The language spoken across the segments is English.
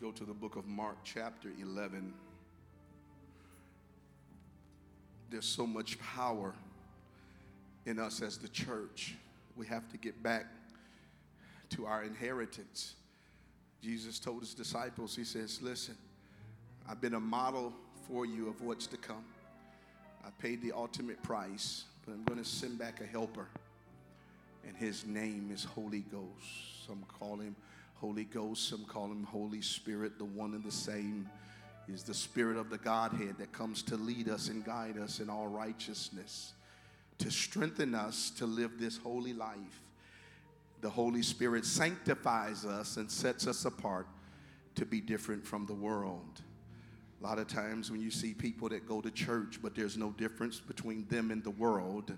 go to the book of Mark, chapter 11. There's so much power in us as the church. We have to get back to our inheritance. Jesus told his disciples, he says, listen, I've been a model for you of what's to come. I paid the ultimate price, but I'm going to send back a helper. And his name is Holy Ghost. Some call him Holy Ghost, some call him Holy Spirit. The one and the same is the Spirit of the Godhead that comes to lead us and guide us in all righteousness, to strengthen us to live this holy life. The Holy Spirit sanctifies us and sets us apart to be different from the world. A lot of times when you see people that go to church, but there's no difference between them and the world,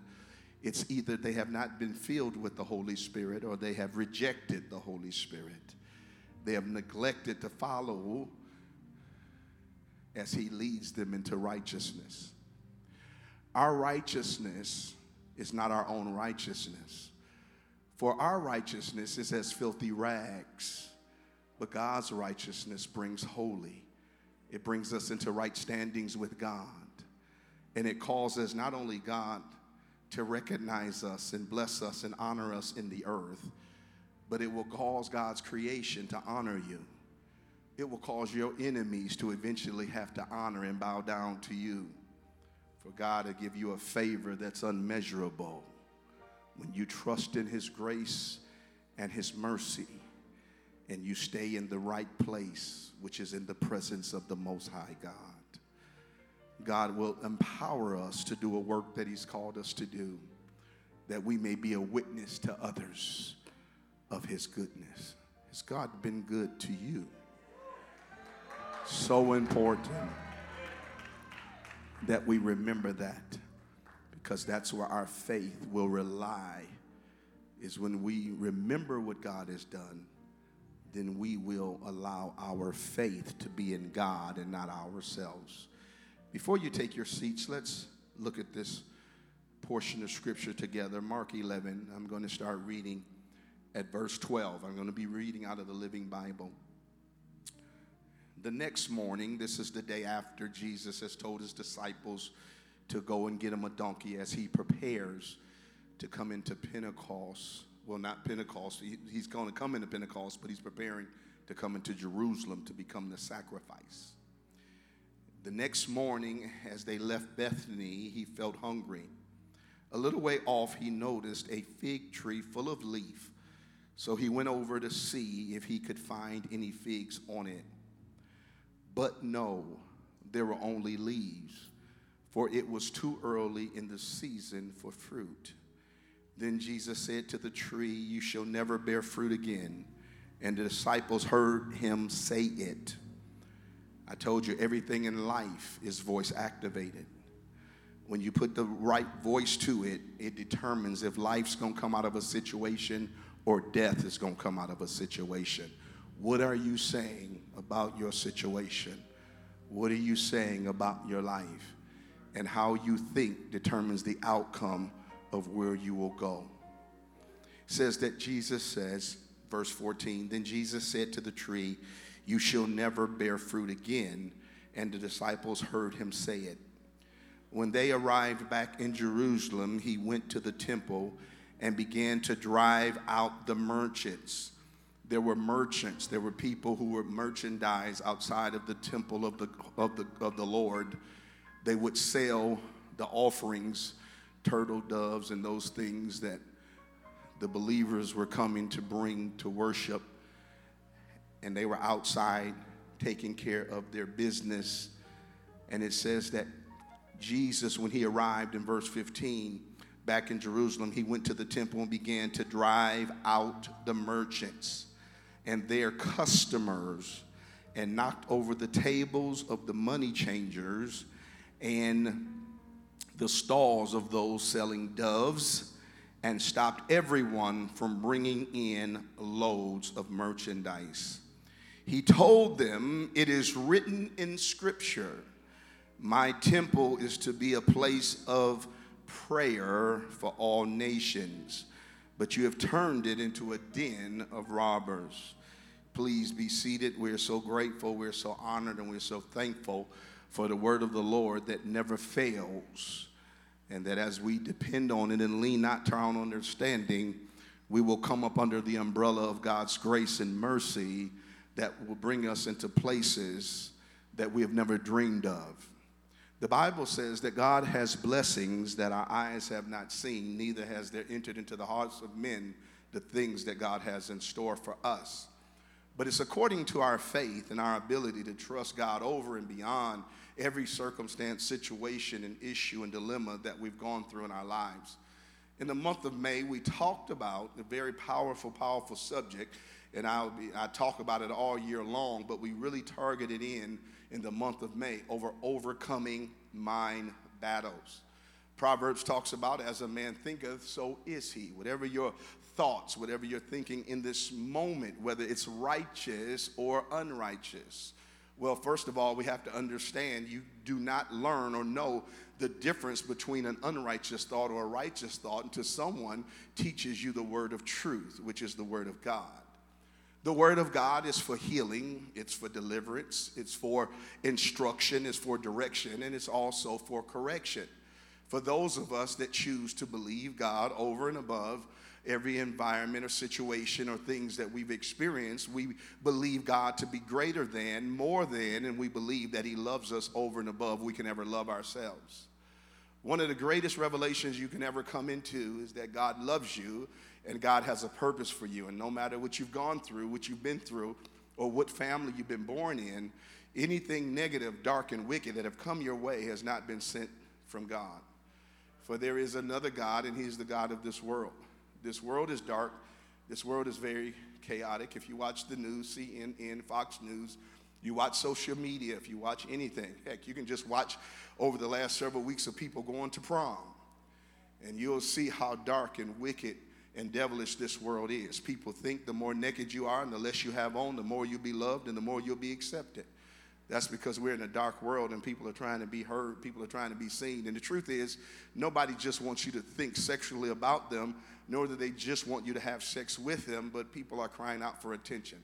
it's either they have not been filled with the Holy Spirit or they have rejected the Holy Spirit. They have neglected to follow as he leads them into righteousness. Our righteousness is not our own righteousness. For our righteousness is as filthy rags, but God's righteousness brings holy. It brings us into right standings with God. And it causes not only God to recognize us and bless us and honor us in the earth, but it will cause God's creation to honor you. It will cause your enemies to eventually have to honor and bow down to you. For God to give you a favor that's unmeasurable when you trust in his grace and his mercy and you stay in the right place, which is in the presence of the Most High God. God will empower us to do a work that he's called us to do, that we may be a witness to others of his goodness. Has God been good to you? So important that we remember that, because that's where our faith will rely, is when we remember what God has done, then we will allow our faith to be in God and not ourselves. Before you take your seats, let's look at this portion of scripture together. Mark 11, I'm going to start reading at verse 12. I'm going to be reading out of the Living Bible. The next morning, this is the day after Jesus has told his disciples to go and get him a donkey as he prepares to come into Pentecost. Well, not Pentecost. He's going to come into Pentecost, but he's preparing to come into Jerusalem to become the sacrifice. The next morning, as they left Bethany, he felt hungry. A little way off, he noticed a fig tree full of leaf, so he went over to see if he could find any figs on it. But no, there were only leaves, for it was too early in the season for fruit. Then Jesus said to the tree, "You shall never bear fruit again." And the disciples heard him say it. I told you, everything in life is voice activated. When you put the right voice to it, it determines if life's going to come out of a situation or death is going to come out of a situation. What are you saying about your situation? What are you saying about your life? And how you think determines the outcome of where you will go. It says that Jesus says, verse 14, then Jesus said to the tree, "You shall never bear fruit again." And the disciples heard him say it. When they arrived back in Jerusalem, he went to the temple and began to drive out the merchants. There were merchants. There were people who were merchandise outside of the temple of the Lord. They would sell the offerings, turtle doves, and those things that the believers were coming to bring to worship. And they were outside taking care of their business. And it says that Jesus, when he arrived in verse 15, back in Jerusalem, he went to the temple and began to drive out the merchants and their customers, and knocked over the tables of the money changers and the stalls of those selling doves, and stopped everyone from bringing in loads of merchandise. He told them, "It is written in Scripture, my temple is to be a place of prayer for all nations, but you have turned it into a den of robbers." Please be seated. We're so grateful, we're so honored, and we're so thankful for the word of the Lord that never fails, and that as we depend on it and lean not to our own understanding, we will come up under the umbrella of God's grace and mercy that will bring us into places that we have never dreamed of. The Bible says that God has blessings that our eyes have not seen, neither has there entered into the hearts of men the things that God has in store for us. But it's according to our faith and our ability to trust God over and beyond every circumstance, situation, and issue and dilemma that we've gone through in our lives. In the month of May, we talked about a very powerful, powerful subject, and I talk about it all year long, but we really targeted in the month of May over overcoming mind battles. Proverbs talks about, as a man thinketh, so is he. Whatever your thoughts, whatever you're thinking in this moment, whether it's righteous or unrighteous. Well, first of all, we have to understand you do not learn or know the difference between an unrighteous thought or a righteous thought until someone teaches you the word of truth, which is the word of God. The word of God is for healing, it's for deliverance, it's for instruction, it's for direction, and it's also for correction. For those of us that choose to believe God over and above every environment or situation or things that we've experienced, we believe God to be greater than, more than, and we believe that he loves us over and above we can ever love ourselves. One of the greatest revelations you can ever come into is that God loves you and God has a purpose for you. And no matter what you've gone through, what you've been through, or what family you've been born in, anything negative, dark, and wicked that have come your way has not been sent from God. For there is another God, and he's the God of this world. This world is dark. This world is very chaotic. If you watch the news, CNN, Fox News, you watch social media, if you watch anything, heck, you can just watch over the last several weeks of people going to prom, and you'll see how dark and wicked and devilish this world is. People think the more naked you are and the less you have on, the more you'll be loved and the more you'll be accepted. That's because we're in a dark world and people are trying to be heard, people are trying to be seen. And the truth is, nobody just wants you to think sexually about them, nor do they just want you to have sex with them, but people are crying out for attention.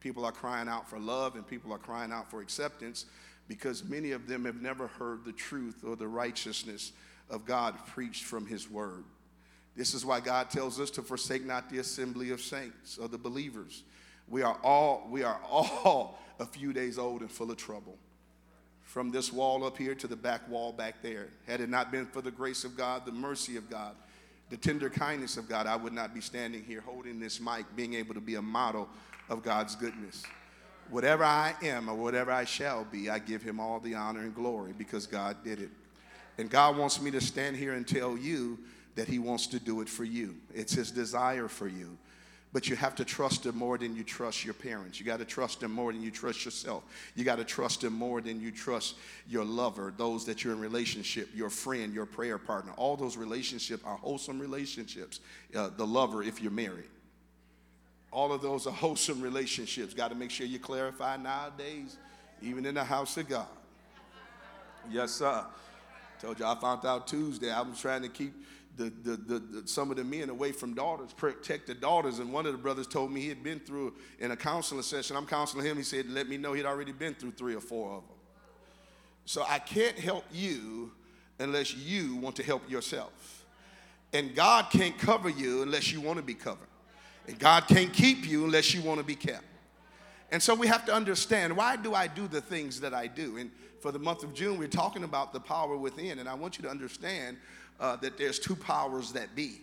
People are crying out for love, and people are crying out for acceptance, because many of them have never heard the truth or the righteousness of God preached from his word. This is why God tells us to forsake not the assembly of saints or the believers. We are all a few days old and full of trouble. From this wall up here to the back wall back there. Had it not been for the grace of God, the mercy of God, the tender kindness of God, I would not be standing here holding this mic, being able to be a model of God's goodness. Whatever I am or whatever I shall be, I give him all the honor and glory, because God did it. And God wants me to stand here and tell you that he wants to do it for you. It's his desire for you. But you have to trust him more than you trust your parents. You got to trust him more than you trust yourself. You got to trust him more than you trust your lover, those that you're in relationship, your friend, your prayer partner. All those relationships are wholesome relationships. The lover, if you're married. All of those are wholesome relationships. Got to make sure you clarify nowadays, even in the house of God. Yes, sir. Told you I found out Tuesday. I'm trying to keep some of the men away from daughters, protect the daughters. And one of the brothers told me he had been through in a counseling session. I'm counseling him. He said, let me know he'd already been through 3 or 4 of them. So I can't help you unless you want to help yourself. And God can't cover you unless you want to be covered. And God can't keep you unless you want to be kept. And so we have to understand, why do I do the things that I do? And for the month of June, we're talking about the power within. And I want you to understand that there's 2 powers that be.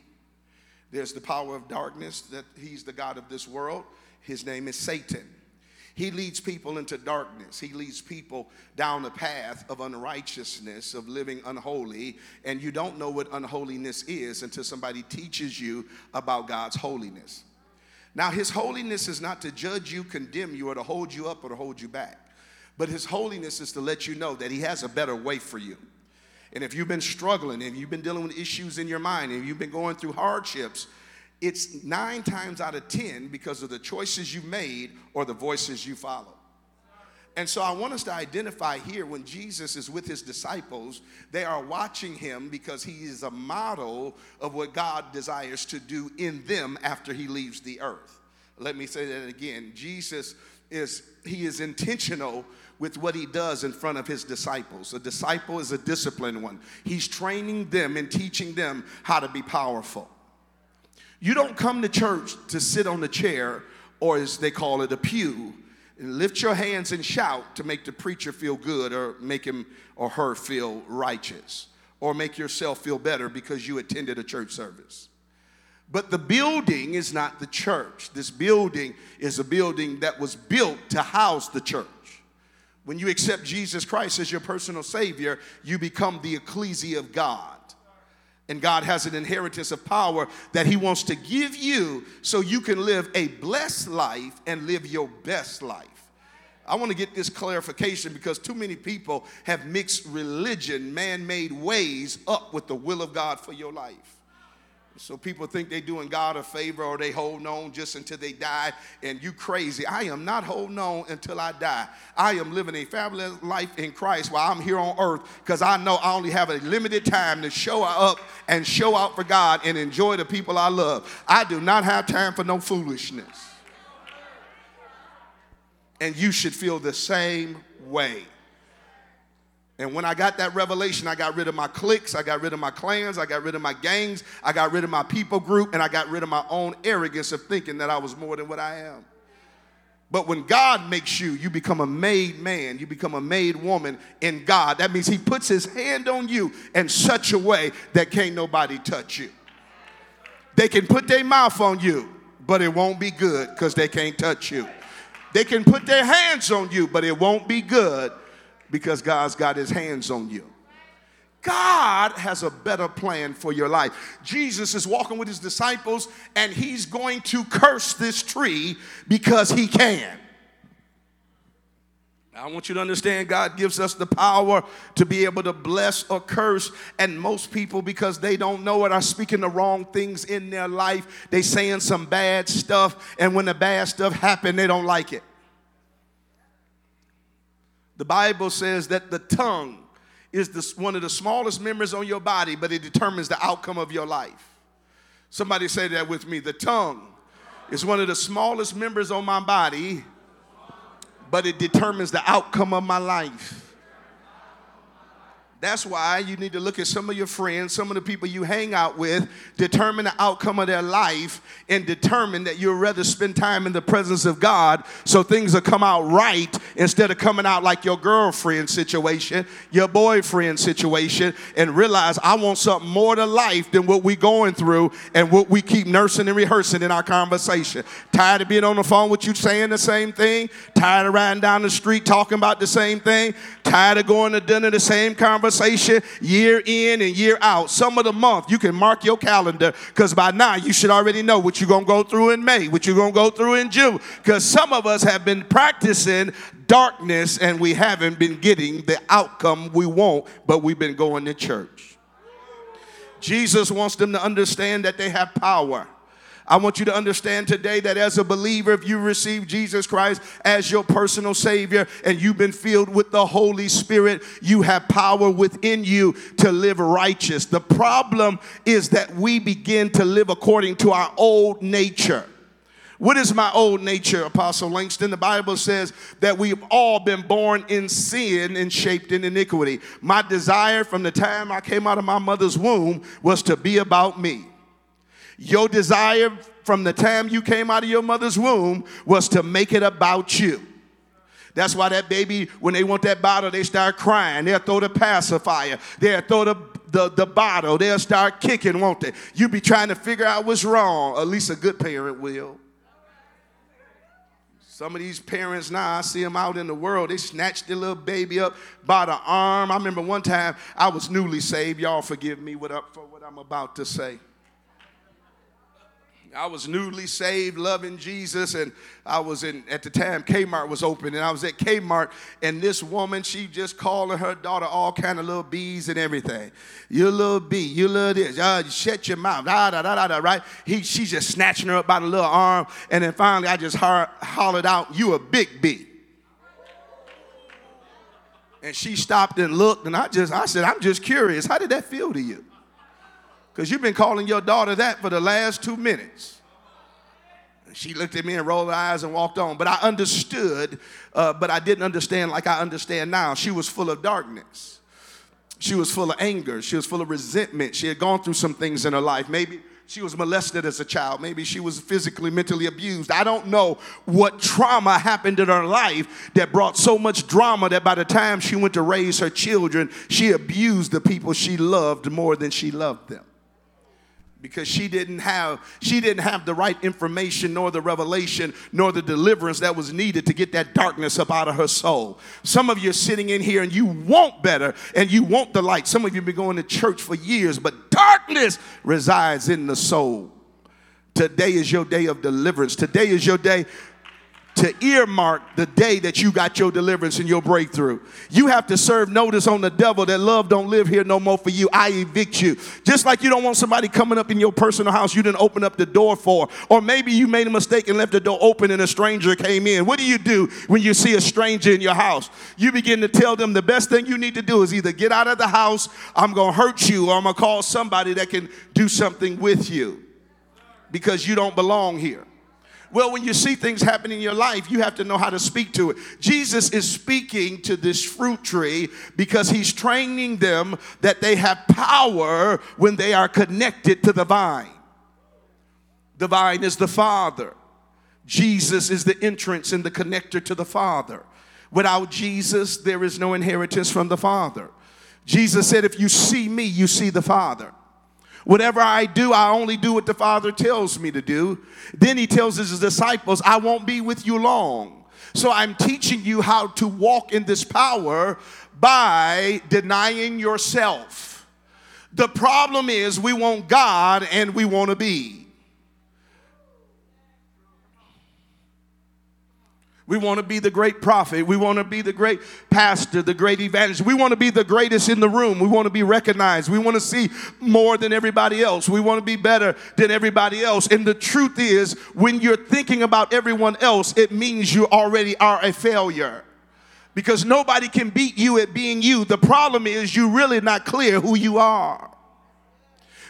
There's the power of darkness, that he's the God of this world. His name is Satan. He leads people into darkness. He leads people down the path of unrighteousness, of living unholy. And you don't know what unholiness is until somebody teaches you about God's holiness. Now, his holiness is not to judge you, condemn you, or to hold you up or to hold you back. But his holiness is to let you know that he has a better way for you. And if you've been struggling, if you've been dealing with issues in your mind, if you've been going through hardships, it's 9 times out of 10 because of the choices you made or the voices you follow. And so I want us to identify here, when Jesus is with his disciples, they are watching him because he is a model of what God desires to do in them after he leaves the earth. Let me say that again. Jesus is intentional with what he does in front of his disciples. A disciple is a disciplined one. He's training them and teaching them how to be powerful. You don't come to church to sit on the chair, or as they call it, a pew, and lift your hands and shout to make the preacher feel good or make him or her feel righteous or make yourself feel better because you attended a church service. But the building is not the church. This building is a building that was built to house the church. When you accept Jesus Christ as your personal Savior, you become the Ecclesia of God. And God has an inheritance of power that he wants to give you so you can live a blessed life and live your best life. I want to get this clarification because too many people have mixed religion, man-made ways up with the will of God for your life. So people think they're doing God a favor or they hold on just until they die, and you crazy. I am not holding on until I die. I am living a fabulous life in Christ while I'm here on earth because I know I only have a limited time to show up and show out for God and enjoy the people I love. I do not have time for no foolishness. And you should feel the same way. And when I got that revelation, I got rid of my cliques, I got rid of my clans, I got rid of my gangs, I got rid of my people group, and I got rid of my own arrogance of thinking that I was more than what I am. But when God makes you, you become a made man, you become a made woman in God. That means he puts his hand on you in such a way that can't nobody touch you. They can put their mouth on you, but it won't be good because they can't touch you. They can put their hands on you, but it won't be good because God's got his hands on you. God has a better plan for your life. Jesus is walking with his disciples, and he's going to curse this tree because he can. I want you to understand God gives us the power to be able to bless or curse. And most people, because they don't know it, are speaking the wrong things in their life. They saying some bad stuff, and when the bad stuff happens, they don't like it. The Bible says that the tongue is one of the smallest members on your body, but it determines the outcome of your life. Somebody say that with me. The tongue is one of the smallest members on my body, but it determines the outcome of my life. That's why you need to look at some of your friends, some of the people you hang out with, determine the outcome of their life, and determine that you'd rather spend time in the presence of God so things will come out right instead of coming out like your girlfriend situation, your boyfriend situation, and realize I want something more to life than what we're going through and what we keep nursing and rehearsing in our conversation. Tired of being on the phone with you saying the same thing, tired of riding down the street talking about the same thing, tired of going to dinner the same conversation. Year in and year out. Some of the month, you can mark your calendar because by now you should already know what you're going to go through in May, what you're going to go through in June, because some of us have been practicing darkness and we haven't been getting the outcome we want, but we've been going to church. Jesus wants them to understand that they have power. I want you to understand today that as a believer, if you receive Jesus Christ as your personal Savior and you've been filled with the Holy Spirit, you have power within you to live righteous. The problem is that we begin to live according to our old nature. What is my old nature, Apostle Langston? The Bible says that we've all been born in sin and shaped in iniquity. My desire from the time I came out of my mother's womb was to be about me. Your desire from the time you came out of your mother's womb was to make it about you. That's why that baby, when they want that bottle, they start crying. They'll throw the pacifier. They'll throw the bottle. They'll start kicking, won't they? You'll be trying to figure out what's wrong. At least a good parent will. Some of these parents now, I see them out in the world. They snatch their little baby up by the arm. I remember one time I was newly saved. Y'all forgive me for what I'm about to say. I was newly saved, loving Jesus, and I was at the time Kmart was open, and I was at Kmart, and this woman, she just calling her daughter all kind of little B's and everything. You little B, you little this, you shut your mouth, right? She's just snatching her up by the little arm, and then finally I just hollered out, you a big B. And she stopped and looked, and I said, I'm just curious, how did that feel to you? Because you've been calling your daughter that for the last 2 minutes. She looked at me and rolled her eyes and walked on. But I understood, but I didn't understand like I understand now. She was full of darkness. She was full of anger. She was full of resentment. She had gone through some things in her life. Maybe she was molested as a child. Maybe she was physically, mentally abused. I don't know what trauma happened in her life that brought so much drama that by the time she went to raise her children, she abused the people she loved more than she loved them. Because she didn't have the right information nor the revelation nor the deliverance that was needed to get that darkness up out of her soul. Some of you are sitting in here and you want better and you want the light. Some of you have been going to church for years, but darkness resides in the soul. Today is your day of deliverance. Today is your day to earmark the day that you got your deliverance and your breakthrough. You have to serve notice on the devil that love don't live here no more for you. I evict you. Just like you don't want somebody coming up in your personal house you didn't open up the door for. Or maybe you made a mistake and left the door open and a stranger came in. What do when you see a stranger in your house? You begin to tell them the best thing you need to do is either get out of the house, I'm going to hurt you, or I'm going to call somebody that can do something with you because you don't belong here. Well, when you see things happen in your life, you have to know how to speak to it. Jesus is speaking to this fruit tree because he's training them that they have power when they are connected to the vine. The vine is the Father. Jesus is the entrance and the connector to the Father. Without Jesus, there is no inheritance from the Father. Jesus said, if you see me, you see the Father. Whatever I do, I only do what the Father tells me to do. Then he tells his disciples, I won't be with you long. So I'm teaching you how to walk in this power by denying yourself. The problem is we want God and we want to be. We want to be the great prophet. We want to be the great pastor, the great evangelist. We want to be the greatest in the room. We want to be recognized. We want to see more than everybody else. We want to be better than everybody else. And the truth is, when you're thinking about everyone else, it means you already are a failure. Because nobody can beat you at being you. The problem is you're really not clear who you are.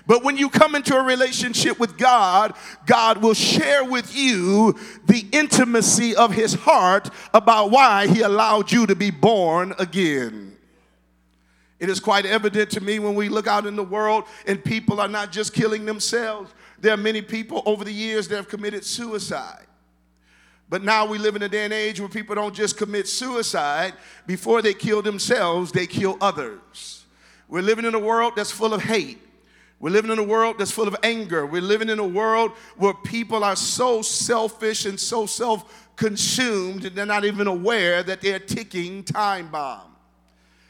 But when you come into a relationship with God, God will share with you the intimacy of his heart about why he allowed you to be born again. It is quite evident to me when we look out in the world and people are not just killing themselves. There are many people over the years that have committed suicide. But now we live in a day and age where people don't just commit suicide. Before they kill themselves, they kill others. We're living in a world that's full of hate. We're living in a world that's full of anger. We're living in a world where people are so selfish and so self-consumed that they're not even aware that they're ticking time bomb.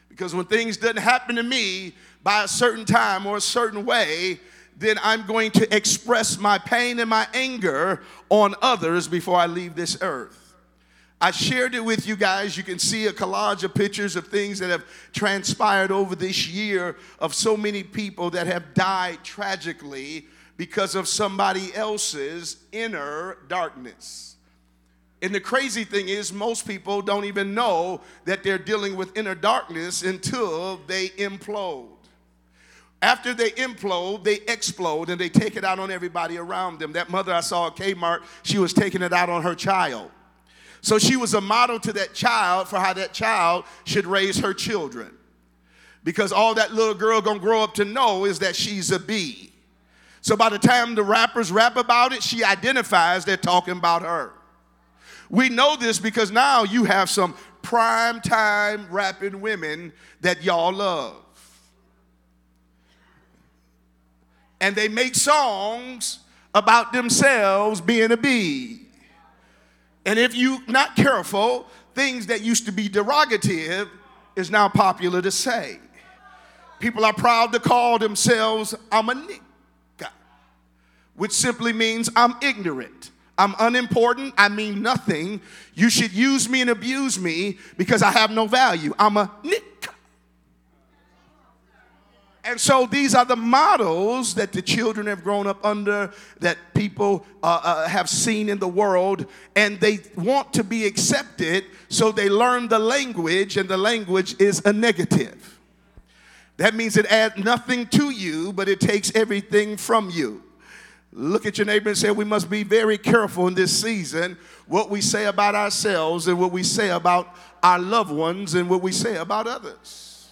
Because when things doesn't happen to me by a certain time or a certain way, then I'm going to express my pain and my anger on others before I leave this earth. I shared it with you guys. You can see a collage of pictures of things that have transpired over this year of so many people that have died tragically because of somebody else's inner darkness. And the crazy thing is, most people don't even know that they're dealing with inner darkness until they implode. After they implode, they explode, and they take it out on everybody around them. That mother I saw at Kmart, she was taking it out on her child. So she was a model to that child for how that child should raise her children. Because all that little girl gonna grow up to know is that she's a bee. So by the time the rappers rap about it, she identifies they're talking about her. We know this because now you have some prime time rapping women that y'all love. And they make songs about themselves being a bee. And if you're not careful, things that used to be derogative is now popular to say. People are proud to call themselves, I'm a nigga, which simply means I'm ignorant. I'm unimportant. I mean nothing. You should use me and abuse me because I have no value. I'm a nigga. And so these are the models that the children have grown up under, that people have seen in the world, and they want to be accepted, so they learn the language, and the language is a negative. That means it adds nothing to you, but it takes everything from you. Look at your neighbor and say, we must be very careful in this season what we say about ourselves and what we say about our loved ones and what we say about others.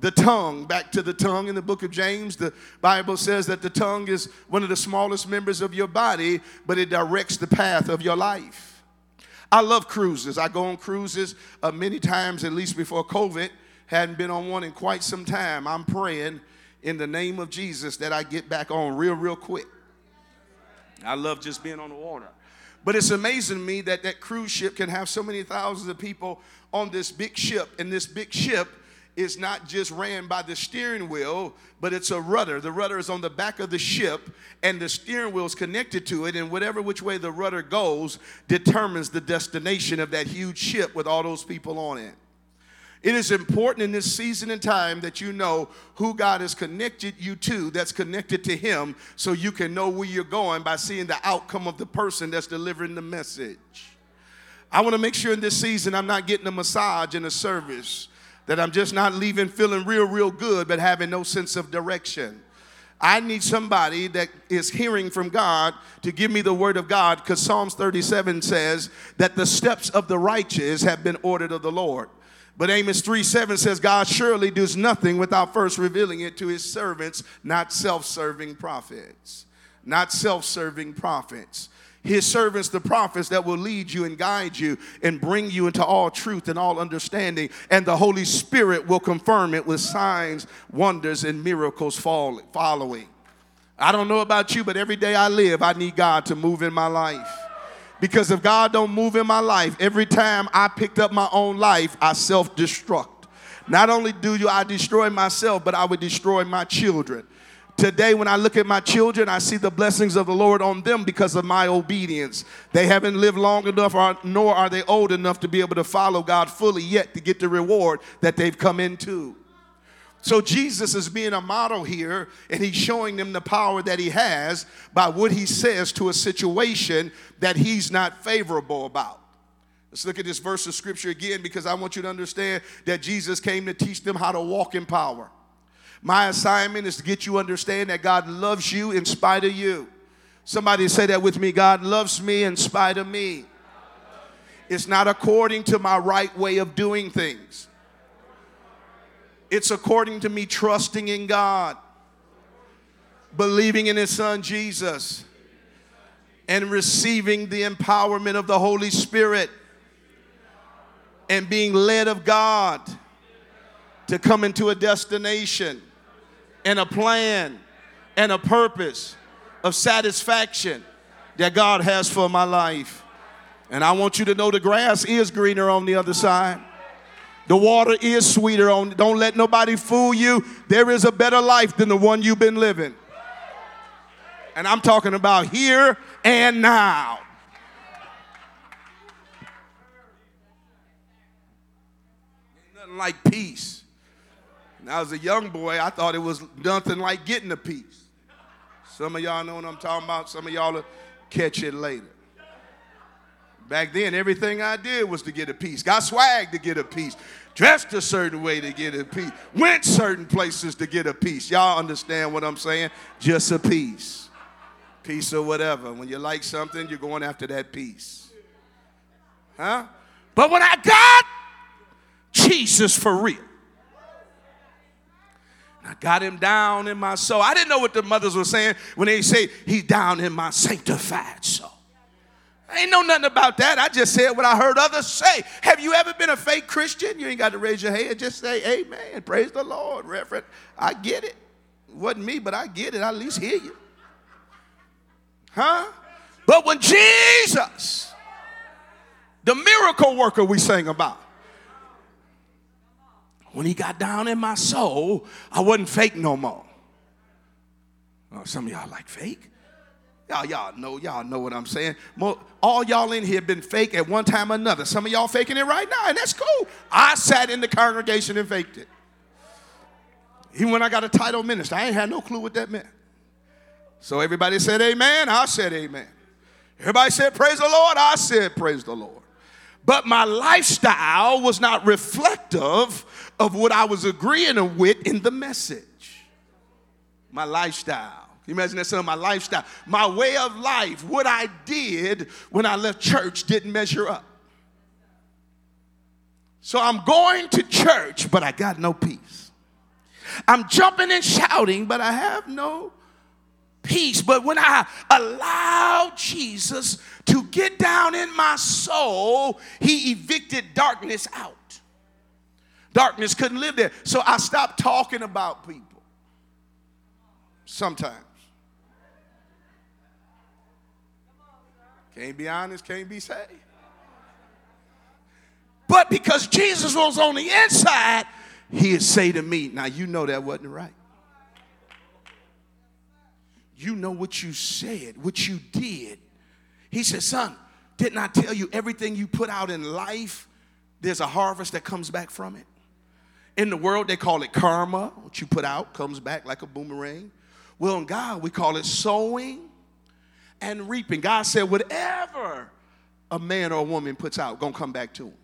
The tongue, back to the tongue in the book of James, the Bible says that the tongue is one of the smallest members of your body, but it directs the path of your life. I love cruises. I go on cruises many times, at least before COVID. Hadn't been on one in quite some time. I'm praying in the name of Jesus that I get back on real quick. I love just being on the water. But it's amazing to me that that cruise ship can have so many thousands of people on this big ship. And this big ship is not just ran by the steering wheel, but it's a rudder. The rudder is on the back of the ship, and the steering wheel is connected to it. And whatever which way the rudder goes determines the destination of that huge ship with all those people on it. It is important in this season and time that you know who God has connected you to, that's connected to him, so you can know where you're going by seeing the outcome of the person that's delivering the message. I want to make sure in this season I'm not getting a massage in a service, that I'm just not leaving feeling real good but having no sense of direction. I need somebody that is hearing from God to give me the word of God, because Psalms 37 says that the steps of the righteous have been ordered of the Lord. But Amos 3:7 says, God surely does nothing without first revealing it to his servants, not self-serving prophets. Not self-serving prophets. His servants, the prophets, that will lead you and guide you and bring you into all truth and all understanding. And the Holy Spirit will confirm it with signs, wonders, and miracles following. I don't know about you, but every day I live, I need God to move in my life. Because if God don't move in my life, every time I picked up my own life, I self-destruct. Not only do I destroy myself, but I would destroy my children. Today, when I look at my children, I see the blessings of the Lord on them because of my obedience. They haven't lived long enough, nor are they old enough to be able to follow God fully yet to get the reward that they've come into. So Jesus is being a model here, and he's showing them the power that he has by what he says to a situation that he's not favorable about. Let's look at this verse of scripture again, because I want you to understand that Jesus came to teach them how to walk in power. My assignment is to get you to understand that God loves you in spite of you. Somebody say that with me. God loves me in spite of me. It's not according to my right way of doing things. It's according to me trusting in God, believing in his son Jesus, and receiving the empowerment of the Holy Spirit, and being led of God to come into a destination and a plan and a purpose of satisfaction that God has for my life. And I want you to know the grass is greener on the other side. The water is sweeter on. Don't let nobody fool you. There is a better life than the one you've been living. And I'm talking about here and now. Nothing like peace. When I was a young boy, I thought it was nothing like getting a peace. Some of y'all know what I'm talking about. Some of y'all will catch it later. Back then, everything I did was to get a piece. Got swag to get a piece. Dressed a certain way to get a piece. Went certain places to get a piece. Y'all understand what I'm saying? Just a piece. Piece or whatever. When you like something, you're going after that piece. Huh? But when I got Jesus for real, I got him down in my soul. I didn't know what the mothers were saying when they say, he's down in my sanctified soul. I ain't know nothing about that. I just said what I heard others say. Have you ever been a fake Christian? You ain't got to raise your hand. Just say, amen. Praise the Lord, Reverend. I get it. It wasn't me, but I get it. I at least hear you. Huh? But when Jesus, the miracle worker we sang about, when he got down in my soul, I wasn't fake no more. Oh, some of y'all like fake. Y'all know what I'm saying. All y'all in here been fake at one time or another. Some of y'all faking it right now, and that's cool. I sat in the congregation and faked it. Even when I got a title minister, I ain't had no clue what that meant. So everybody said amen, I said amen. Everybody said praise the Lord, I said praise the Lord. But my lifestyle was not reflective of what I was agreeing with in the message. My lifestyle. Can you imagine that? Some of my lifestyle, my way of life, what I did when I left church didn't measure up. So I'm going to church, but I got no peace. I'm jumping and shouting, but I have no peace. But when I allowed Jesus to get down in my soul, he evicted darkness out. Darkness couldn't live there. So I stopped talking about people. Sometimes. Can't be honest, can't be saved. But because Jesus was on the inside, he'd say to me, now you know that wasn't right. You know what you said, what you did. He said, son, didn't I tell you everything you put out in life, there's a harvest that comes back from it? In the world, they call it karma. What you put out comes back like a boomerang. Well, in God, we call it sowing and reaping. God said, whatever a man or a woman puts out, going to come back to him.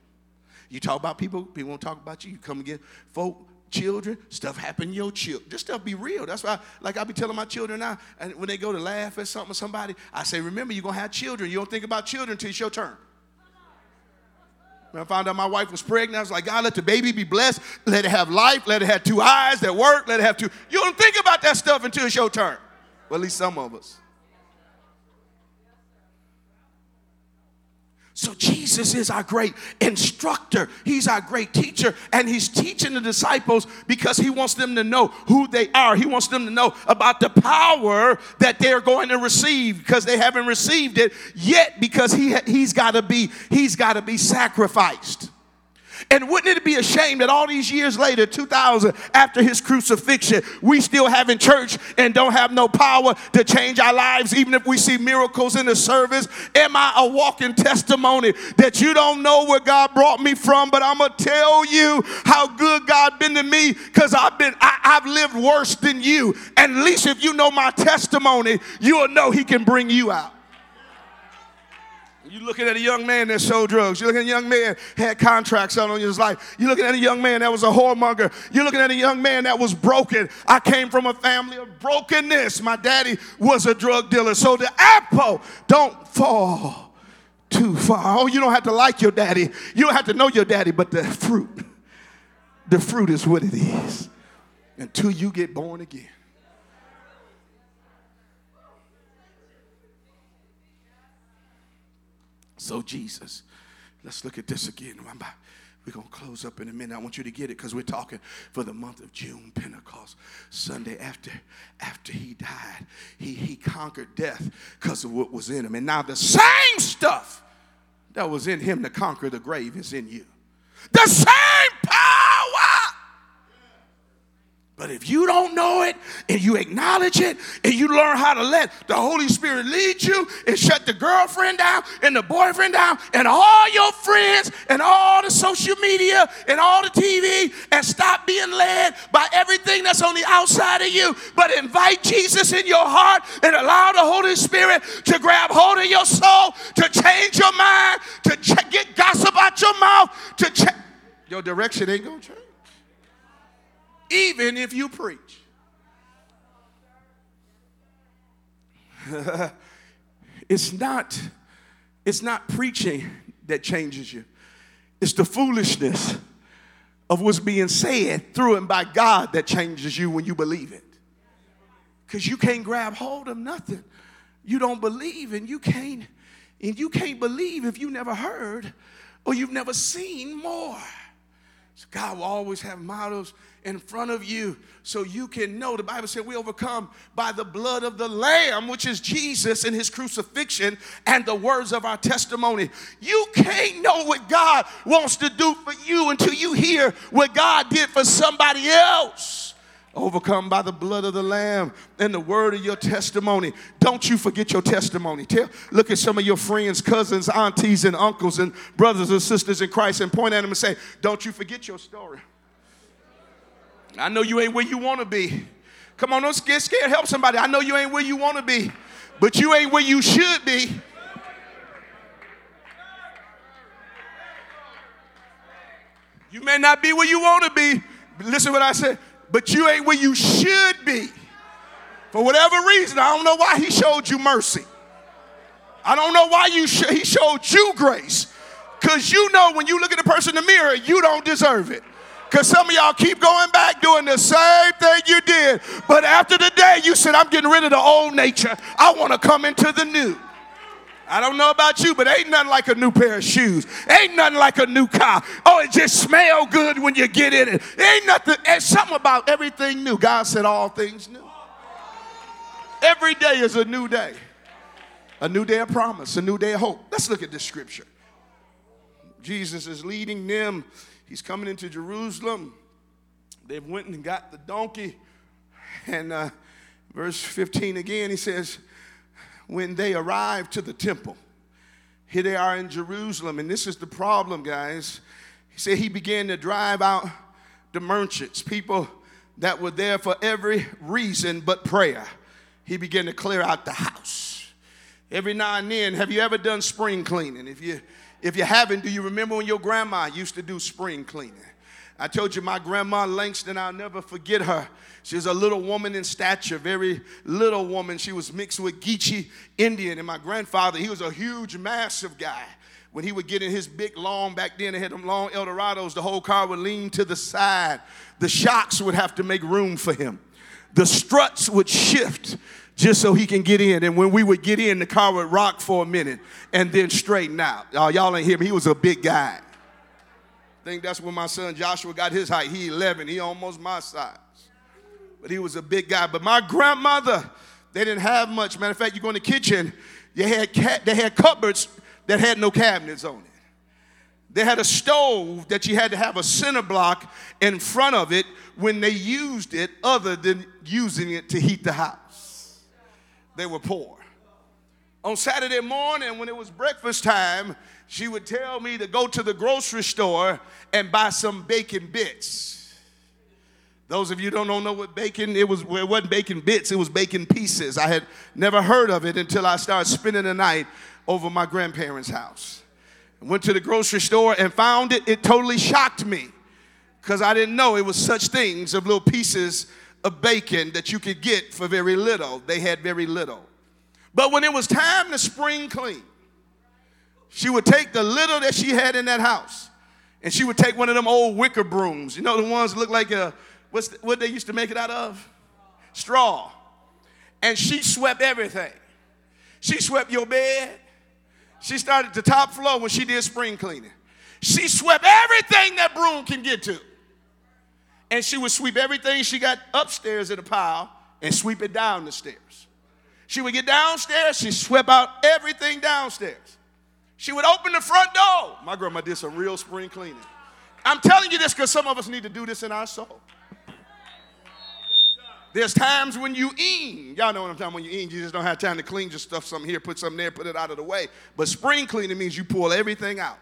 You talk about people, people won't talk about you. You come and get folk, children, stuff happen to your children. This stuff be real. That's why, like I be telling my children now, and when they go to laugh at something or somebody, I say, remember, you're going to have children. You don't think about children until it's your turn. When I found out my wife was pregnant, I was like, God, let the baby be blessed. Let it have life. Let it have two eyes that work. Let it have two. You don't think about that stuff until it's your turn. Well, at least some of us. So Jesus is our great instructor. He's our great teacher. And he's teaching the disciples because he wants them to know who they are. He wants them to know about the power that they're going to receive because they haven't received it yet because he's got to be sacrificed. And wouldn't it be a shame that all these years later, 2000, after his crucifixion, we still have in church and don't have no power to change our lives, even if we see miracles in the service? Am I a walking testimony that you don't know where God brought me from, but I'm going to tell you how good God been to me because I've lived worse than you. And at least if you know my testimony, you'll know he can bring you out. You're looking at a young man that sold drugs. You're looking at a young man had contracts out on his life. You're looking at a young man that was a whoremonger. You're looking at a young man that was broken. I came from a family of brokenness. My daddy was a drug dealer. So the apple don't fall too far. Oh, you don't have to like your daddy. You don't have to know your daddy, but the fruit is what it is until you get born again. So Jesus, let's look at this again. We're going to close up in a minute. I want you to get it because we're talking for the month of June, Pentecost, Sunday after he died. He conquered death because of what was in him. And now the same stuff that was in him to conquer the grave is in you. The same power. But if you don't know it and you acknowledge it and you learn how to let the Holy Spirit lead you and shut the girlfriend down and the boyfriend down and all your friends and all the social media and all the TV and stop being led by everything that's on the outside of you, but invite Jesus in your heart and allow the Holy Spirit to grab hold of your soul, to change your mind, to get gossip out your mouth, to your direction ain't going to change. Even if you preach. It's not preaching that changes you. It's the foolishness of what's being said through and by God that changes you when you believe it. Because you can't grab hold of nothing you don't believe, and you can't believe if you never heard or you've never seen more. So God will always have models in front of you so you can know. The Bible said we overcome by the blood of the Lamb, which is Jesus and his crucifixion and the words of our testimony. You can't know what God wants to do for you until you hear what God did for somebody else. Overcome by the blood of the Lamb and the word of your testimony. Don't you forget your testimony. Look at some of your friends, cousins, aunties, and uncles, and brothers and sisters in Christ and point at them and say, don't you forget your story. I know you ain't where you want to be. Come on, don't get scared. Help somebody. I know you ain't where you want to be, but you ain't where you should be. You may not be where you want to be. Listen to what I said. But you ain't where you should be. For whatever reason, I don't know why he showed you mercy. I don't know why he showed you grace. Because you know when you look at the person in the mirror, you don't deserve it. Because some of y'all keep going back doing the same thing you did. But after the day, you said, I'm getting rid of the old nature. I want to come into the new. I don't know about you, but ain't nothing like a new pair of shoes. Ain't nothing like a new car. Oh, it just smells good when you get in it. Ain't nothing. It's something about everything new. God said all things new. Every day is a new day. A new day of promise. A new day of hope. Let's look at this scripture. Jesus is leading them. He's coming into Jerusalem. They went and got the donkey. And verse 15 again, he says, when they arrived to the temple, here they are in Jerusalem. And this is the problem, guys. He said he began to drive out the merchants, people that were there for every reason but prayer. He began to clear out the house. Every now and then, have you ever done spring cleaning? If you haven't, do you remember when your grandma used to do spring cleaning? I told you my grandma Langston, I'll never forget her. She was a little woman in stature, very little woman. She was mixed with Geechee Indian. And my grandfather, he was a huge, massive guy. When he would get in his big long, back then they had them long Eldorados, the whole car would lean to the side. The shocks would have to make room for him. The struts would shift just so he can get in. And when we would get in, the car would rock for a minute and then straighten out. Oh, y'all ain't hear me. He was a big guy. I think that's when my son Joshua got his height. He 11. He almost my size. But he was a big guy. But my grandmother, they didn't have much. Matter of fact, you go in the kitchen, they had cupboards that had no cabinets on it. They had a stove that you had to have a center block in front of it when they used it, other than using it to heat the house. They were poor. On Saturday morning, when it was breakfast time, she would tell me to go to the grocery store and buy some bacon bits. Those of you who don't know what bacon, it wasn't bacon bits, it was bacon pieces. I had never heard of it until I started spending the night over my grandparents' house. I went to the grocery store and found it. It totally shocked me because I didn't know it was such things of little pieces of bacon that you could get for very little. They had very little. But when it was time to spring clean, she would take the little that she had in that house, and she would take one of them old wicker brooms. You know, the ones that look like what they used to make it out of? Straw. And she swept everything. She swept your bed. She started the top floor when she did spring cleaning. She swept everything that broom can get to. And she would sweep everything she got upstairs in a pile and sweep it down the stairs. She would get downstairs. She swept out everything downstairs. She would open the front door. My grandma did some real spring cleaning. I'm telling you this because some of us need to do this in our soul. There's times when you eat. Y'all know what I'm talking about. When you eat, you just don't have time to clean your stuff. Something here, put something there, put it out of the way. But spring cleaning means you pull everything out.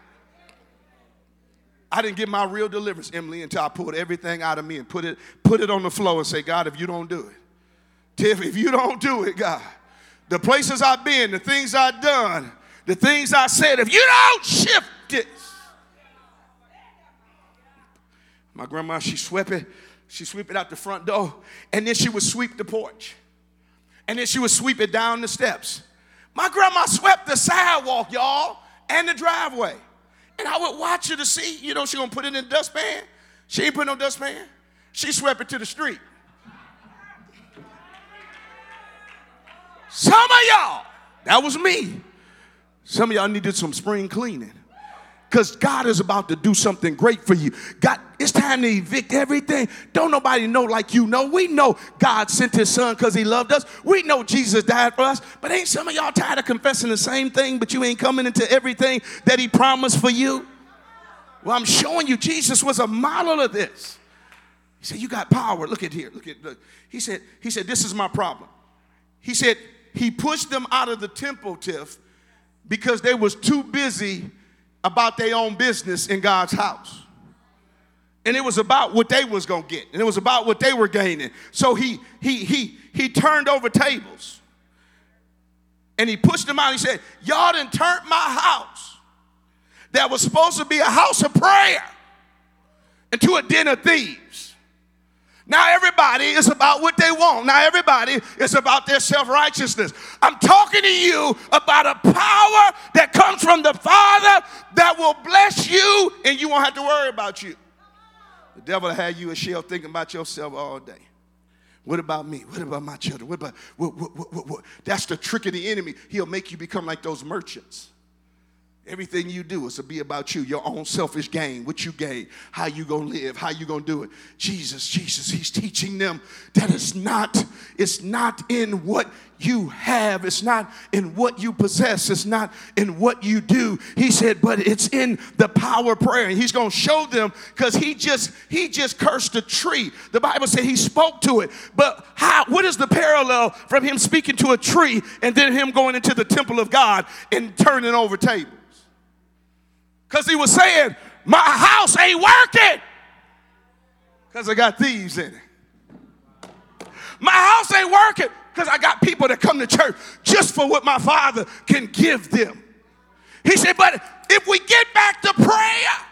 I didn't get my real deliverance, Emily, until I pulled everything out of me and put it on the floor and say, God, if you don't do it. Tiff, if you don't do it, God, the places I've been, the things I've done, the things I said, if you don't shift this. My grandma, she swept it out the front door, and then she would sweep the porch. And then she would sweep it down the steps. My grandma swept the sidewalk, y'all, and the driveway. And I would watch her to see, you know, she gonna put it in the dustpan. She ain't put no dustpan. She swept it to the street. Some of y'all, that was me. Some of y'all needed some spring cleaning because God is about to do something great for you. God, it's time to evict everything. Don't nobody know like you know. We know God sent his son because he loved us. We know Jesus died for us. But ain't some of y'all tired of confessing the same thing, but you ain't coming into everything that he promised for you? Well, I'm showing you Jesus was a model of this. He said, you got power. Look at here. Look. He said, this is my problem. He said he pushed them out of the temple, Tiff, because they was too busy about their own business in God's house. And it was about what they was going to get. And it was about what they were gaining. So he turned over tables. And he pushed them out. He said, y'all done turned my house that was supposed to be a house of prayer into a den of thieves. Now everybody is about what they want. Now everybody is about their self-righteousness. I'm talking to you about a power that comes from the Father that will bless you and you won't have to worry about you. The devil will have you a shell thinking about yourself all day. What about me? What about my children? What about, what? That's the trick of the enemy. He'll make you become like those merchants. Everything you do is to be about you, your own selfish gain, what you gain, how you going to live, how you going to do it. Jesus, he's teaching them that it's not in what you have. It's not in what you possess. It's not in what you do. He said, but it's in the power of prayer. And he's going to show them because he just cursed a tree. The Bible said he spoke to it. But what is the parallel from him speaking to a tree and then him going into the temple of God and turning over tables? Because he was saying, my house ain't working because I got thieves in it. My house ain't working because I got people that come to church just for what my Father can give them. He said, but if we get back to prayer,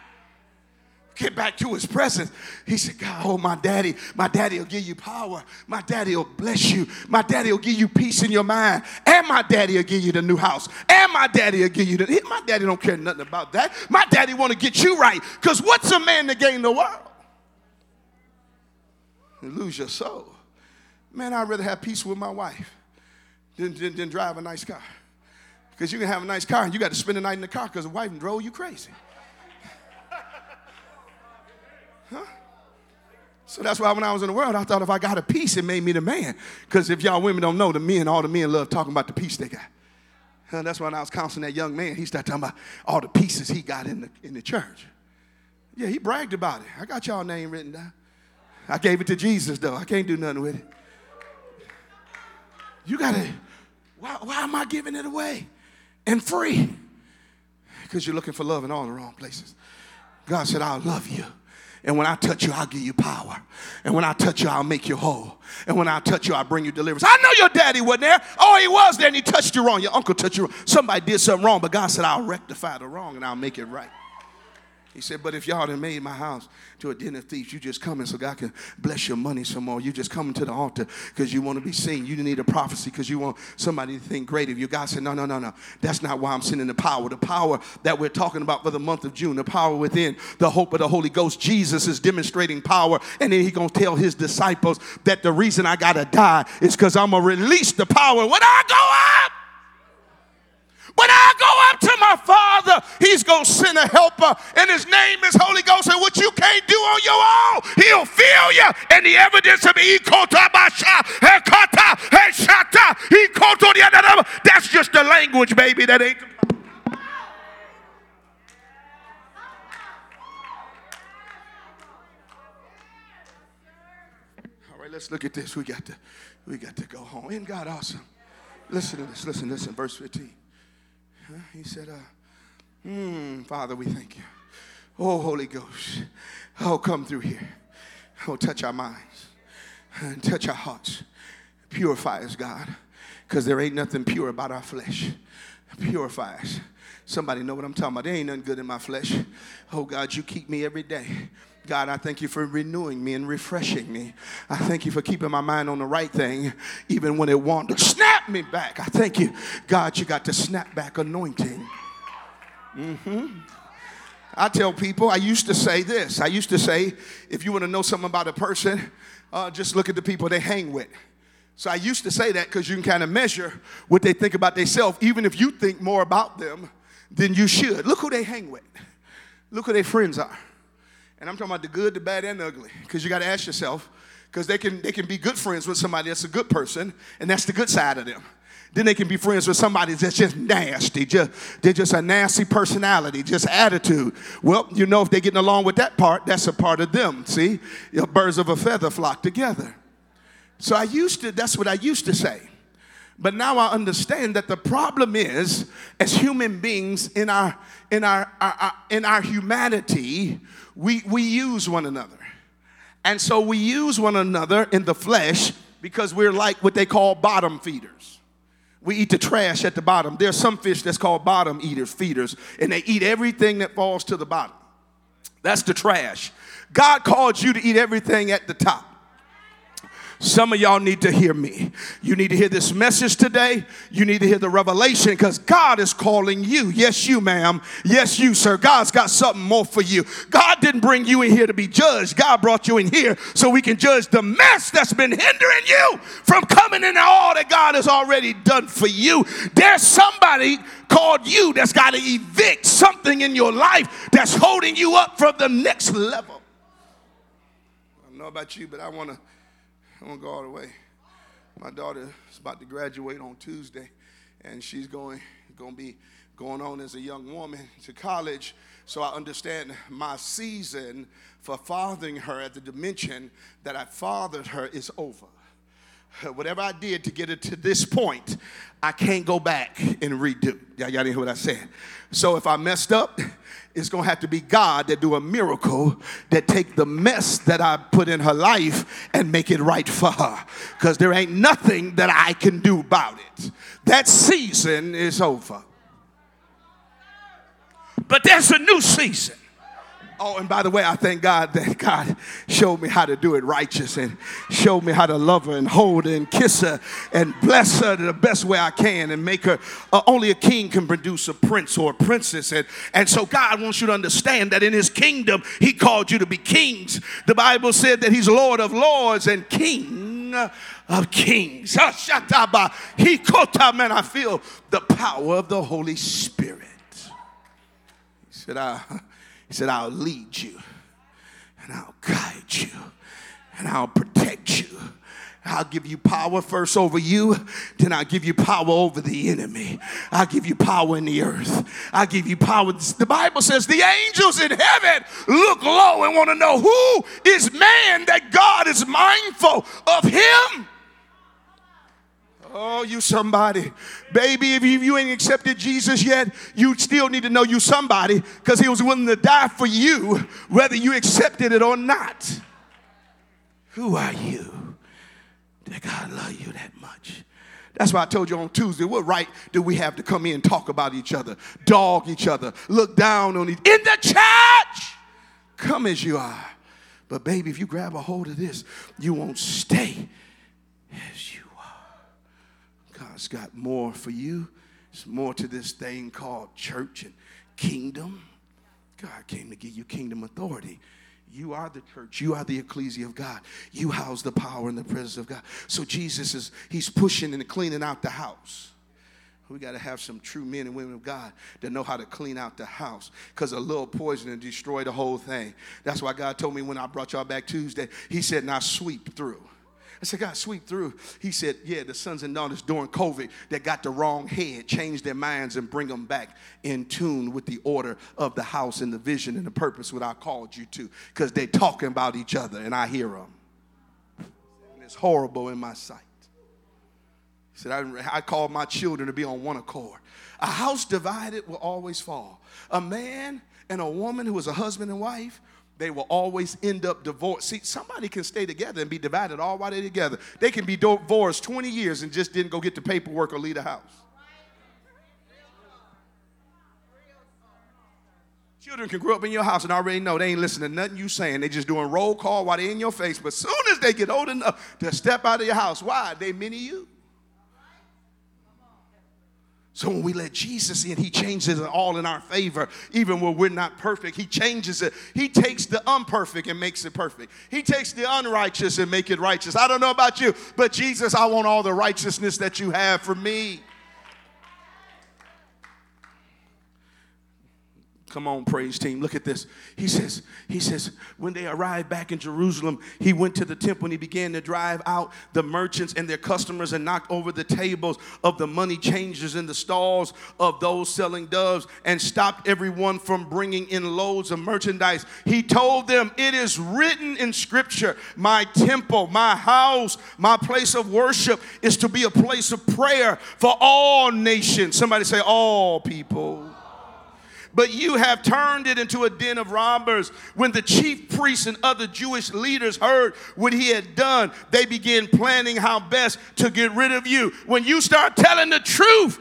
get back to his presence. He said, God, oh, my daddy will give you power. My daddy will bless you. My daddy will give you peace in your mind. And my daddy will give you the new house. And my daddy will give you the... My daddy don't care nothing about that. My daddy want to get you right. Because what's a man to gain the world and lose your soul? Man, I'd rather have peace with my wife than drive a nice car. Because you can have a nice car and you got to spend the night in the car because the wife drove you crazy. Huh? So that's why when I was in the world, I thought if I got a peace, it made me the man. Because if y'all women don't know, all the men love talking about the peace they got. And that's why when I was counseling that young man, he started talking about all the pieces he got in the church. Yeah, he bragged about it. I got y'all name written down. I gave it to Jesus, though. I can't do nothing with it. You got to, why am I giving it away and free? Because you're looking for love in all the wrong places. God said, I'll love you. And when I touch you, I'll give you power. And when I touch you, I'll make you whole. And when I touch you, I'll bring you deliverance. I know your daddy wasn't there. Oh, he was there and he touched you wrong. Your uncle touched you wrong. Somebody did something wrong, but God said, I'll rectify the wrong and I'll make it right. He said, but if y'all done made my house to a den of thieves, you just coming so God can bless your money some more. You just coming to the altar because you want to be seen. You need a prophecy because you want somebody to think great of you. God said, no. That's not why I'm sending the power. The power that we're talking about for the month of June, the power within, the hope of the Holy Ghost. Jesus is demonstrating power. And then he's going to tell his disciples that the reason I got to die is because I'm going to release the power. When I go up, to my Father, he's going to send a helper, and his name is Holy Ghost, and what you can't do on your own, he'll fill you, and the evidence of that's just the language, baby, that ain't the... All right, let's look at this. We got to go home. Isn't God awesome? Listen to this. Listen, verse 15. He said, Father, we thank you. Oh, Holy Ghost, oh, come through here. Oh, touch our minds and touch our hearts. Purify us, God, because there ain't nothing pure about our flesh. Purify us. Somebody know what I'm talking about. There ain't nothing good in my flesh. Oh, God, you keep me every day. God, I thank you for renewing me and refreshing me. I thank you for keeping my mind on the right thing, even when it wants to snap me back. I thank you. God, you got the snap back anointing. I tell people, I used to say this. I used to say, if you want to know something about a person, just look at the people they hang with. So I used to say that because you can kind of measure what they think about themselves, even if you think more about them than you should. Look who they hang with. Look who their friends are. And I'm talking about the good, the bad, and the ugly. Because you got to ask yourself, because they can be good friends with somebody that's a good person, and that's the good side of them. Then they can be friends with somebody that's just nasty. They're just a nasty personality, just attitude. Well, you know if they're getting along with that part, that's a part of them, see? Your birds of a feather flock together. So that's what I used to say. But now I understand that the problem is, as human beings in our humanity, we use one another. And so we use one another in the flesh because we're like what they call bottom feeders. We eat the trash at the bottom. There's some fish that's called bottom feeders, and they eat everything that falls to the bottom. That's the trash. God called you to eat everything at the top. Some of y'all need to hear me. You need to hear this message today. You need to hear the revelation, because God is calling you. Yes, you, ma'am. Yes, you, sir. God's got something more for you. God didn't bring you in here to be judged. God brought you in here so we can judge the mess that's been hindering you from coming into all that God has already done for you. There's somebody called you that's got to evict something in your life that's holding you up from the next level. I don't know about you, but I want to go all the way. My daughter is about to graduate on Tuesday, and she's going to be going on as a young woman to college. So I understand my season for fathering her at the dimension that I fathered her is over. Whatever I did to get her to this point, I can't go back and redo. Y'all didn't hear what I said. So if I messed up, it's going to have to be God that do a miracle that take the mess that I put in her life and make it right for her, because there ain't nothing that I can do about it. That season is over. But there's a new season. Oh, and by the way, I thank God that God showed me how to do it righteous and showed me how to love her and hold her and kiss her and bless her the best way I can and make her. Only a king can produce a prince or a princess. And so God wants you to understand that in his kingdom, he called you to be kings. The Bible said that he's Lord of lords and King of kings. Man, I feel the power of the Holy Spirit. He said, I'll lead you, and I'll guide you, and I'll protect you. I'll give you power first over you, then I'll give you power over the enemy. I'll give you power in the earth. I'll give you power. The Bible says the angels in heaven look low and want to know, who is man that God is mindful of him? Oh, you somebody. Baby, if you ain't accepted Jesus yet, you still need to know you somebody, because he was willing to die for you whether you accepted it or not. Who are you that God love you that much? That's why I told you on Tuesday, what right do we have to come in and talk about each other, dog each other, look down on each other? In the church, come as you are. But baby, if you grab a hold of this, you won't stay as you. God's got more for you. It's more to this thing called church and kingdom. God came to give you kingdom authority. You are the church. You are the ecclesia of God. You house the power and the presence of God. So Jesus is, he's pushing and cleaning out the house. We got to have some true men and women of God that know how to clean out the house, because a little poison and destroy the whole thing. That's why God told me when I brought y'all back Tuesday, he said, now sweep through. I said, God, sweep through. He said, yeah, the sons and daughters during COVID that got the wrong head, change their minds and bring them back in tune with the order of the house and the vision and the purpose what I called you to, because they're talking about each other and I hear them. And it's horrible in my sight. He said, I called my children to be on one accord. A house divided will always fall. A man and a woman who is a husband and wife, they will always end up divorced. See, somebody can stay together and be divided all while they're together. They can be divorced 20 years and just didn't go get the paperwork or leave the house. Children can grow up in your house and already know they ain't listening to nothing you saying. They just doing roll call while they're in your face. But soon as they get old enough to step out of your house, why? They many you. So when we let Jesus in, he changes it all in our favor. Even when we're not perfect, he changes it. He takes the imperfect and makes it perfect. He takes the unrighteous and make it righteous. I don't know about you, but Jesus, I want all the righteousness that you have for me. Come on, praise team. Look at this. He says, when they arrived back in Jerusalem, he went to the temple and he began to drive out the merchants and their customers and knocked over the tables of the money changers and the stalls of those selling doves and stopped everyone from bringing in loads of merchandise. He told them, it is written in scripture, my temple, my house, my place of worship is to be a place of prayer for all nations. Somebody say, all people. But you have turned it into a den of robbers. When the chief priests and other Jewish leaders heard what he had done, they began planning how best to get rid of you. When you start telling the truth,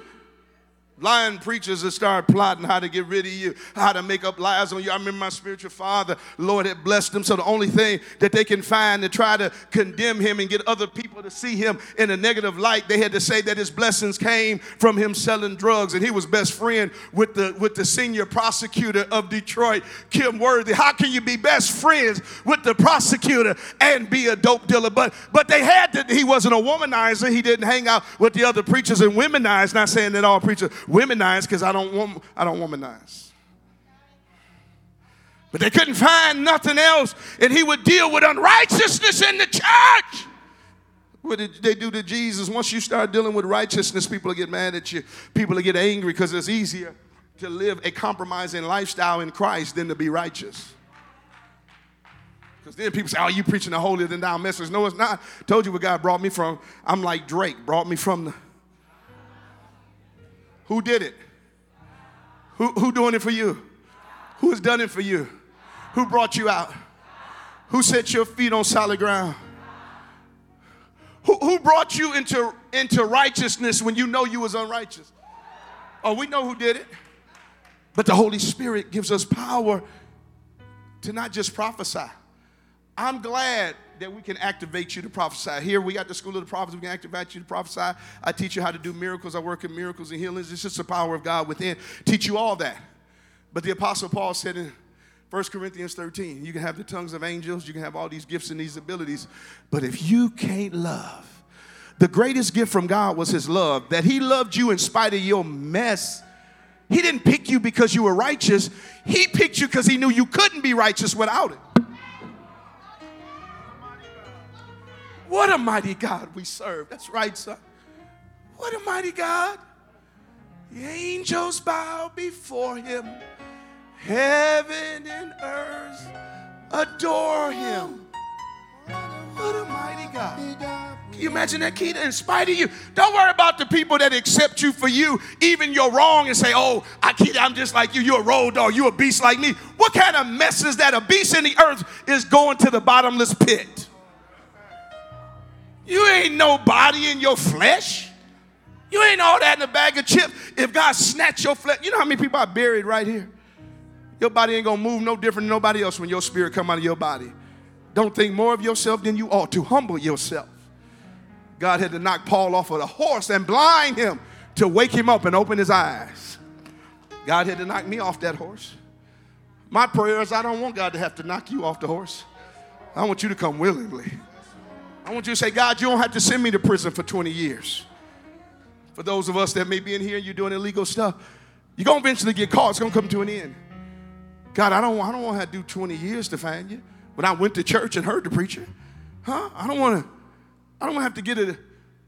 lying preachers that start plotting how to get rid of you, how to make up lies on you. I remember my spiritual father, Lord had blessed him, so the only thing that they can find to try to condemn him and get other people to see him in a negative light, they had to say that his blessings came from him selling drugs, and he was best friend with the senior prosecutor of Detroit, Kim Worthy. How can you be best friends with the prosecutor and be a dope dealer? But they had to, he wasn't a womanizer. He didn't hang out with the other preachers and womanize. Not saying that all preachers womanize, because I don't womanize. But they couldn't find nothing else, and he would deal with unrighteousness in the church. What did they do to Jesus? Once you start dealing with righteousness, people will get mad at you. People will get angry, because it's easier to live a compromising lifestyle in Christ than to be righteous. Because then people say, oh, you preaching a holier than thou message. No, it's not. I told you where God brought me from. I'm like Drake, brought me from the... Who did it? Who doing it for you? Who has done it for you? Who brought you out? Who set your feet on solid ground? Who brought you into righteousness when you know you was unrighteous? Oh, we know who did it. But the Holy Spirit gives us power to not just prophesy. I'm glad that we can activate you to prophesy. Here we got the School of the Prophets. We can activate you to prophesy. I teach you how to do miracles. I work in miracles and healings. It's just the power of God within. Teach you all that. But the Apostle Paul said in 1 Corinthians 13, you can have the tongues of angels, you can have all these gifts and these abilities, but if you can't love, the greatest gift from God was his love, that he loved you in spite of your mess. He didn't pick you because you were righteous. He picked you because he knew you couldn't be righteous without it. What a mighty God we serve. That's right, son. What a mighty God. The angels bow before him. Heaven and earth adore him. What a mighty God. Can you imagine that, Keita? In spite of you, don't worry about the people that accept you for you, even your wrong, and say, oh, Keita, I'm just like you. You're a road dog. You're a beast like me. What kind of mess is that? A beast in the earth is going to the bottomless pit. You ain't nobody in your flesh. You ain't all that in a bag of chips. If God snatched your flesh, you know how many people are buried right here? Your body ain't gonna move no different than nobody else when your spirit come out of your body. Don't think more of yourself than you ought to. Humble yourself. God had to knock Paul off of the horse and blind him to wake him up and open his eyes. God had to knock me off that horse. My prayer is I don't want God to have to knock you off the horse. I want you to come willingly. I want you to say, God, you don't have to send me to prison for 20 years. For those of us that may be in here and you're doing illegal stuff, you're going to eventually get caught. It's going to come to an end. God, I don't want to have to do 20 years to find you. When I went to church and heard the preacher, I don't want to have to get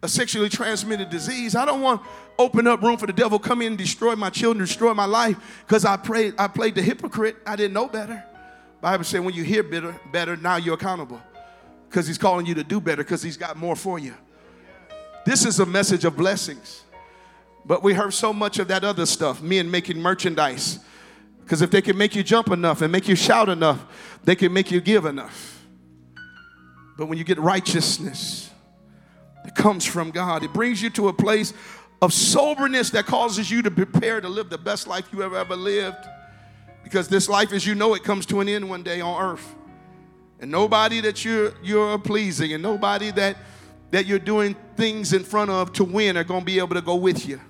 a sexually transmitted disease. I don't want to open up room for the devil, come in and destroy my children, destroy my life, because I played the hypocrite. I didn't know better. Bible said when you hear better, now you're accountable, because he's calling you to do better, because he's got more for you. This is a message of blessings. But we heard so much of that other stuff, men making merchandise. Because if they can make you jump enough and make you shout enough, they can make you give enough. But when you get righteousness that comes from God, it brings you to a place of soberness that causes you to prepare to live the best life you ever lived. Because this life, as you know, it comes to an end one day on earth. And nobody that you're pleasing, and nobody that you're doing things in front of to win are going to be able to go with you.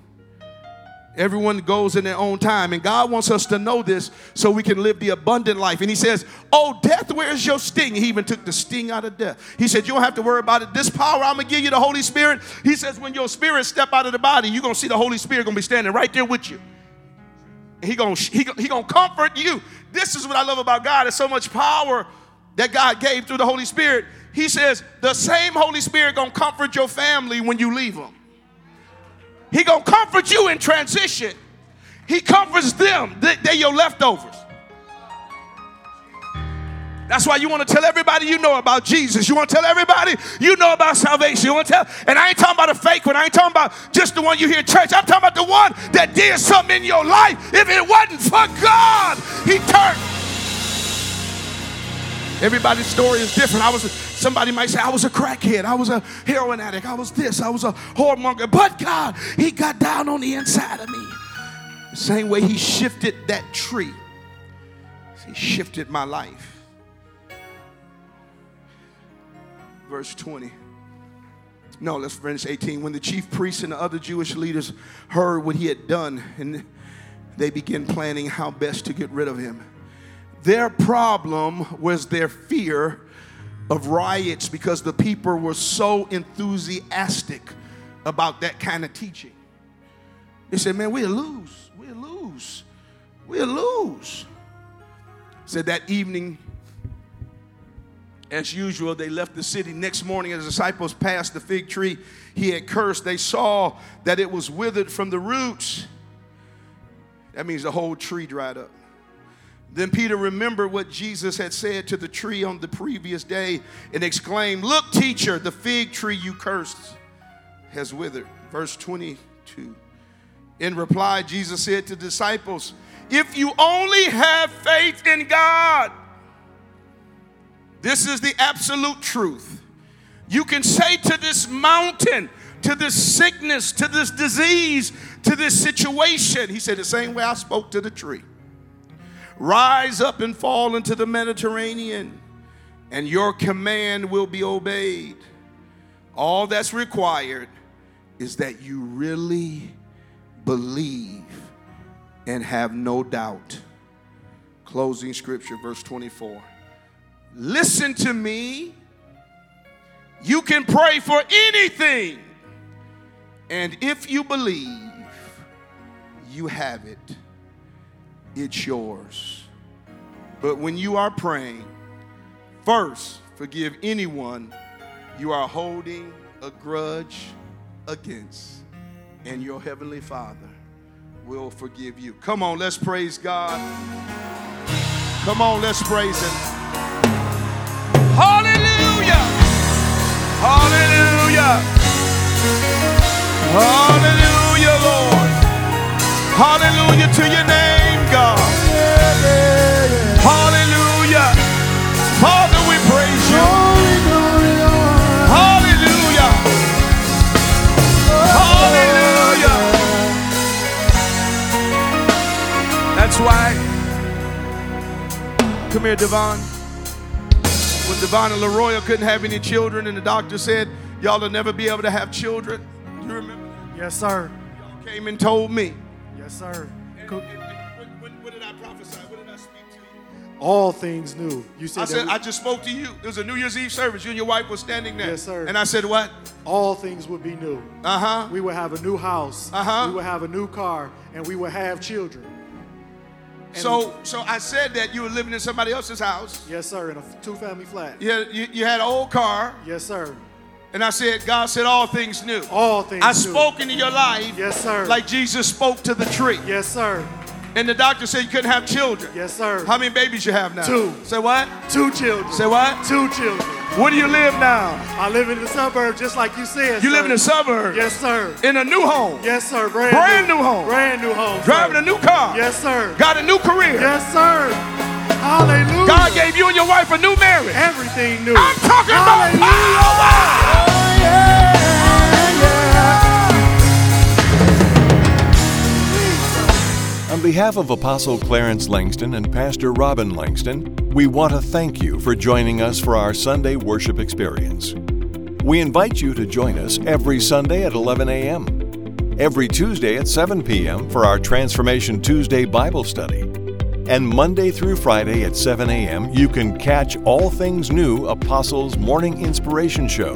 Everyone goes in their own time, and God wants us to know this so we can live the abundant life. And he says, oh, death, where's your sting? He even took the sting out of death. He said, you don't have to worry about it. This power, I'm going to give you the Holy Spirit. He says, when your spirit step out of the body, you're going to see the Holy Spirit going to be standing right there with you. And he's going to comfort you. This is what I love about God. There's so much power that God gave through the Holy Spirit. He says, the same Holy Spirit going to comfort your family when you leave them. He going to comfort you in transition. He comforts them. They're your leftovers. That's why you want to tell everybody you know about Jesus. You want to tell everybody you know about salvation. You want to tell, and I ain't talking about a fake one. I ain't talking about just the one you hear at church. I'm talking about the one that did something in your life. If it wasn't for God, he turned. Everybody's story is different. Somebody might say, I was a crackhead. I was a heroin addict. I was this. I was a whoremonger. But God, he got down on the inside of me. The same way he shifted that tree, he shifted my life. Verse 20. No, let's finish 18. When the chief priests and the other Jewish leaders heard what he had done, and they began planning how best to get rid of him. Their problem was their fear of riots because the people were so enthusiastic about that kind of teaching. They said, man, we'll lose. Said that evening, as usual, they left the city. Next morning, as the disciples passed the fig tree he had cursed, they saw that it was withered from the roots. That means the whole tree dried up. Then Peter remembered what Jesus had said to the tree on the previous day and exclaimed, "Look, teacher, the fig tree you cursed has withered." Verse 22. In reply, Jesus said to the disciples, "If you only have faith in God," this is the absolute truth. You can say to this mountain, to this sickness, to this disease, to this situation. He said, the same way I spoke to the tree, rise up and fall into the Mediterranean, and your command will be obeyed. All that's required is that you really believe and have no doubt. Closing scripture, verse 24. Listen to me. You can pray for anything, and if you believe you have it, it's yours. But when you are praying, first forgive anyone you are holding a grudge against, and your heavenly Father will forgive you. Come on, let's praise God. Come on, let's praise Him. Hallelujah! Hallelujah! Hallelujah, Lord. Hallelujah to your name, God. Hallelujah. Father, we praise you. Hallelujah. Hallelujah. That's why. Come here, Devon. When Devon and LaRoya couldn't have any children and the doctor said, y'all will never be able to have children. Do you remember that? Yes, sir. Y'all came and told me. Yes, sir. And what did I prophesy? What did I speak to you? All things new. You said. I said, I just spoke to you. It was a New Year's Eve service. You and your wife were standing there. Yes, sir. And I said, what? All things would be new. Uh-huh. We would have a new house. Uh-huh. We would have a new car. And we would have children. And so I said that you were living in somebody else's house. Yes, sir, in a two-family flat. Yeah, you had an old car. Yes, sir. And I said, God said all things new. All things new. I spoke into your life. Yes, sir. Like Jesus spoke to the tree. Yes, sir. And the doctor said you couldn't have children. Yes, sir. How many babies you have now? Two. Say what? Two children. Say what? Two children. Where do you live now? I live in the suburbs, just like you said. You live in the suburbs? Yes, sir. In a new home? Yes, sir. Brand new home. Brand new home. Driving a new car? Yes, sir. Got a new career? Yes, sir. Hallelujah. God gave you and your wife a new marriage. Everything new. I'm talking about power. Oh, yeah. On behalf of Apostle Clarence Langston and Pastor Robin Langston, we want to thank you for joining us for our Sunday worship experience. We invite you to join us every Sunday at 11 a.m., every Tuesday at 7 p.m. for our Transformation Tuesday Bible study, and Monday through Friday at 7 a.m. you can catch All Things New Apostles Morning Inspiration Show.